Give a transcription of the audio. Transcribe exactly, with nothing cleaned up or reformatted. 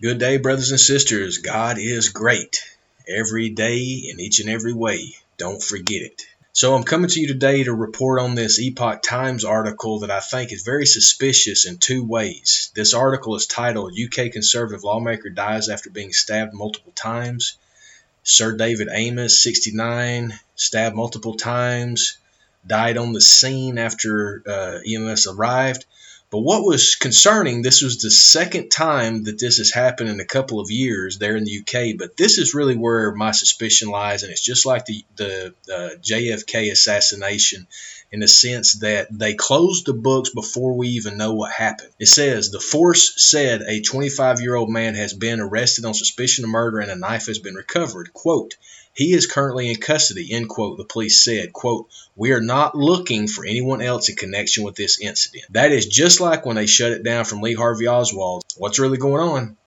Good day, brothers and sisters. God is great every day in each and every way. Don't forget it. So I'm coming to you today to report on this Epoch Times article that I think is very suspicious in two ways. This article is titled, U K Conservative Lawmaker Dies After Being Stabbed Multiple Times. Sir David Amos, sixty-nine, stabbed multiple times, died on the scene after uh, E M S arrived. But what was concerning, this was the second time that this has happened in a couple of years there in the U K, but this is really where my suspicion lies, and it's just like the, the uh, J F K assassination in the sense that they closed the books before we even know what happened. It says, the force said a twenty-five-year-old man has been arrested on suspicion of murder and a knife has been recovered. Quote, he is currently in custody, end quote, the police said. Quote, we are not looking for anyone else in connection with this incident. That is just like when they shut it down from Lee Harvey Oswald. What's really going on?